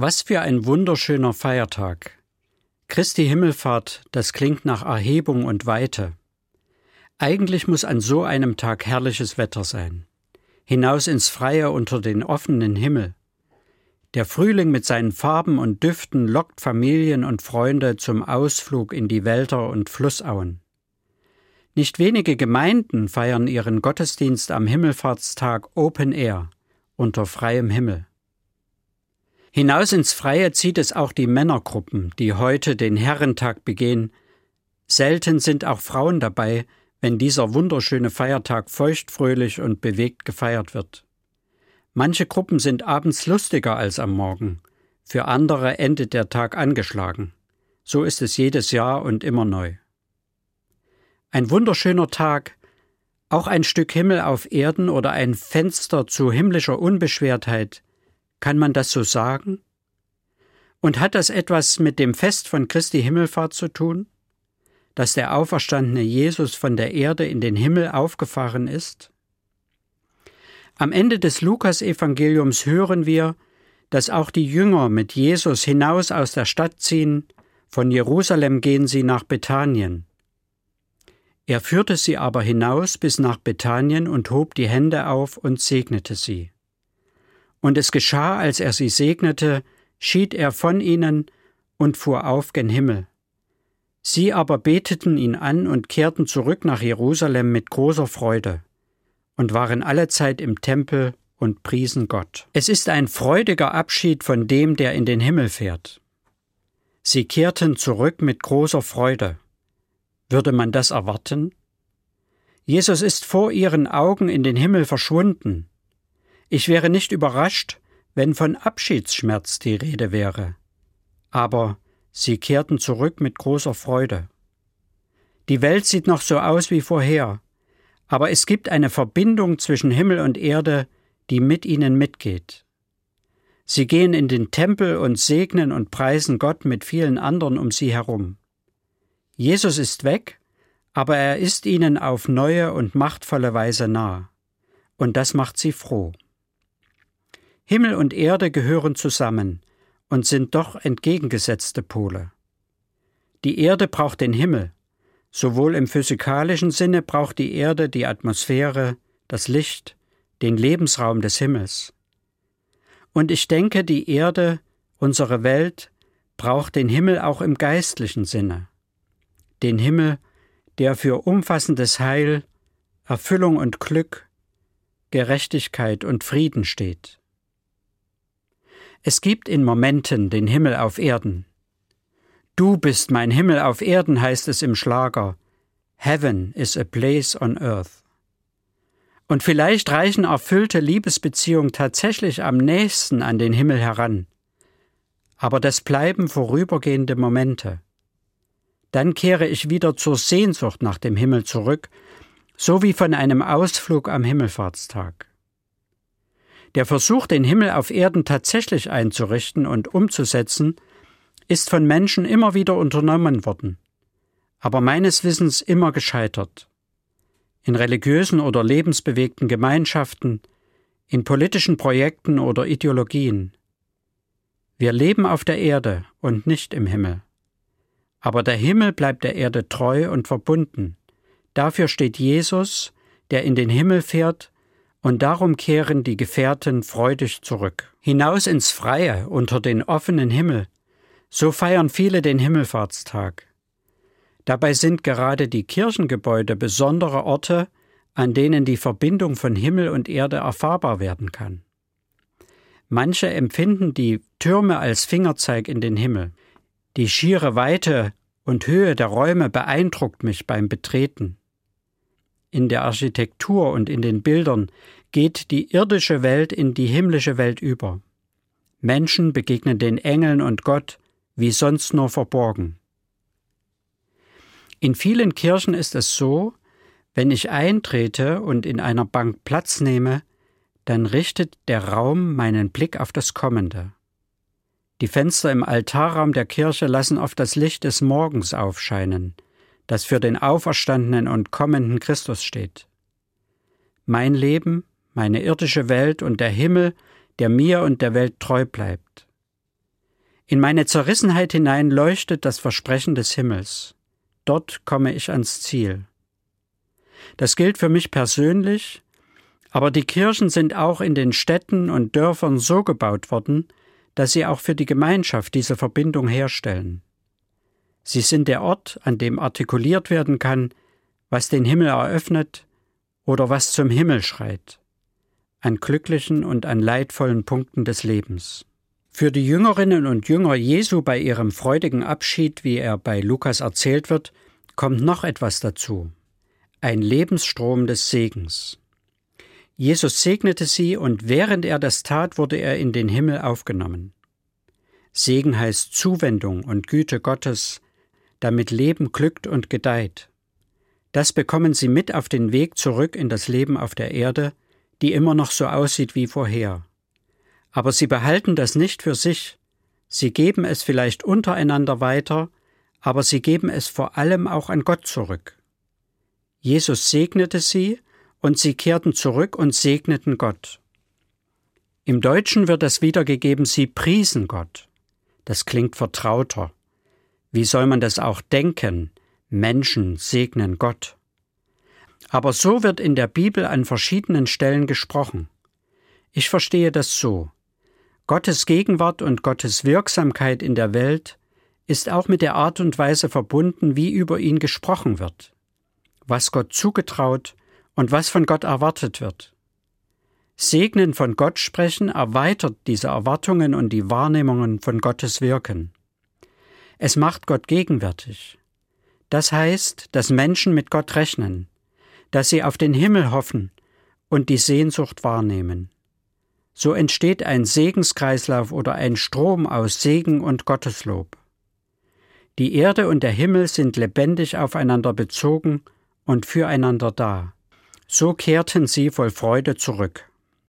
Was für ein wunderschöner Feiertag! Christi Himmelfahrt, das klingt nach Erhebung und Weite. Eigentlich muss an so einem Tag herrliches Wetter sein. Hinaus ins Freie unter den offenen Himmel. Der Frühling mit seinen Farben und Düften lockt Familien und Freunde zum Ausflug in die Wälder und Flussauen. Nicht wenige Gemeinden feiern ihren Gottesdienst am Himmelfahrtstag Open Air, unter freiem Himmel. Hinaus ins Freie zieht es auch die Männergruppen, die heute den Herrentag begehen. Selten sind auch Frauen dabei, wenn dieser wunderschöne Feiertag feuchtfröhlich und bewegt gefeiert wird. Manche Gruppen sind abends lustiger als am Morgen. Für andere endet der Tag angeschlagen. So ist es jedes Jahr und immer neu. Ein wunderschöner Tag, auch ein Stück Himmel auf Erden oder ein Fenster zu himmlischer Unbeschwertheit. Kann man das so sagen? Und hat das etwas mit dem Fest von Christi Himmelfahrt zu tun? Dass der auferstandene Jesus von der Erde in den Himmel aufgefahren ist? Am Ende des Lukas-Evangeliums hören wir, dass auch die Jünger mit Jesus hinaus aus der Stadt ziehen, von Jerusalem gehen sie nach Bethanien. Er führte sie aber hinaus bis nach Bethanien und hob die Hände auf und segnete sie. Und es geschah, als er sie segnete, schied er von ihnen und fuhr auf gen Himmel. Sie aber beteten ihn an und kehrten zurück nach Jerusalem mit großer Freude und waren allezeit im Tempel und priesen Gott. Es ist ein freudiger Abschied von dem, der in den Himmel fährt. Sie kehrten zurück mit großer Freude. Würde man das erwarten? Jesus ist vor ihren Augen in den Himmel verschwunden. Ich wäre nicht überrascht, wenn von Abschiedsschmerz die Rede wäre. Aber sie kehrten zurück mit großer Freude. Die Welt sieht noch so aus wie vorher, aber es gibt eine Verbindung zwischen Himmel und Erde, die mit ihnen mitgeht. Sie gehen in den Tempel und segnen und preisen Gott mit vielen anderen um sie herum. Jesus ist weg, aber er ist ihnen auf neue und machtvolle Weise nah. Und das macht sie froh. Himmel und Erde gehören zusammen und sind doch entgegengesetzte Pole. Die Erde braucht den Himmel. Sowohl im physikalischen Sinne braucht die Erde die Atmosphäre, das Licht, den Lebensraum des Himmels. Und ich denke, die Erde, unsere Welt, braucht den Himmel auch im geistlichen Sinne. Den Himmel, der für umfassendes Heil, Erfüllung und Glück, Gerechtigkeit und Frieden steht. Es gibt in Momenten den Himmel auf Erden. Du bist mein Himmel auf Erden, heißt es im Schlager. Heaven is a place on earth. Und vielleicht reichen erfüllte Liebesbeziehungen tatsächlich am nächsten an den Himmel heran. Aber das bleiben vorübergehende Momente. Dann kehre ich wieder zur Sehnsucht nach dem Himmel zurück, so wie von einem Ausflug am Himmelfahrtstag. Der Versuch, den Himmel auf Erden tatsächlich einzurichten und umzusetzen, ist von Menschen immer wieder unternommen worden, aber meines Wissens immer gescheitert. In religiösen oder lebensbewegten Gemeinschaften, in politischen Projekten oder Ideologien. Wir leben auf der Erde und nicht im Himmel. Aber der Himmel bleibt der Erde treu und verbunden. Dafür steht Jesus, der in den Himmel fährt, und darum kehren die Gefährten freudig zurück. Hinaus ins Freie, unter den offenen Himmel. So feiern viele den Himmelfahrtstag. Dabei sind gerade die Kirchengebäude besondere Orte, an denen die Verbindung von Himmel und Erde erfahrbar werden kann. Manche empfinden die Türme als Fingerzeig in den Himmel. Die schiere Weite und Höhe der Räume beeindruckt mich beim Betreten. In der Architektur und in den Bildern geht die irdische Welt in die himmlische Welt über. Menschen begegnen den Engeln und Gott wie sonst nur verborgen. In vielen Kirchen ist es so, wenn ich eintrete und in einer Bank Platz nehme, dann richtet der Raum meinen Blick auf das Kommende. Die Fenster im Altarraum der Kirche lassen oft das Licht des Morgens aufscheinen, das für den auferstandenen und kommenden Christus steht. Mein Leben, meine irdische Welt und der Himmel, der mir und der Welt treu bleibt. In meine Zerrissenheit hinein leuchtet das Versprechen des Himmels. Dort komme ich ans Ziel. Das gilt für mich persönlich, aber die Kirchen sind auch in den Städten und Dörfern so gebaut worden, dass sie auch für die Gemeinschaft diese Verbindung herstellen. Sie sind der Ort, an dem artikuliert werden kann, was den Himmel eröffnet oder was zum Himmel schreit, an glücklichen und an leidvollen Punkten des Lebens. Für die Jüngerinnen und Jünger Jesu bei ihrem freudigen Abschied, wie er bei Lukas erzählt wird, kommt noch etwas dazu: ein Lebensstrom des Segens. Jesus segnete sie und während er das tat, wurde er in den Himmel aufgenommen. Segen heißt Zuwendung und Güte Gottes, damit Leben glückt und gedeiht. Das bekommen sie mit auf den Weg zurück in das Leben auf der Erde, die immer noch so aussieht wie vorher. Aber sie behalten das nicht für sich. Sie geben es vielleicht untereinander weiter, aber sie geben es vor allem auch an Gott zurück. Jesus segnete sie und sie kehrten zurück und segneten Gott. Im Deutschen wird das wiedergegeben, sie priesen Gott. Das klingt vertrauter. Wie soll man das auch denken? Menschen segnen Gott. Aber so wird in der Bibel an verschiedenen Stellen gesprochen. Ich verstehe das so: Gottes Gegenwart und Gottes Wirksamkeit in der Welt ist auch mit der Art und Weise verbunden, wie über ihn gesprochen wird, was Gott zugetraut und was von Gott erwartet wird. Segnen von Gott sprechen erweitert diese Erwartungen und die Wahrnehmungen von Gottes Wirken. Es macht Gott gegenwärtig. Das heißt, dass Menschen mit Gott rechnen, dass sie auf den Himmel hoffen und die Sehnsucht wahrnehmen. So entsteht ein Segenskreislauf oder ein Strom aus Segen und Gotteslob. Die Erde und der Himmel sind lebendig aufeinander bezogen und füreinander da. So kehrten sie voll Freude zurück.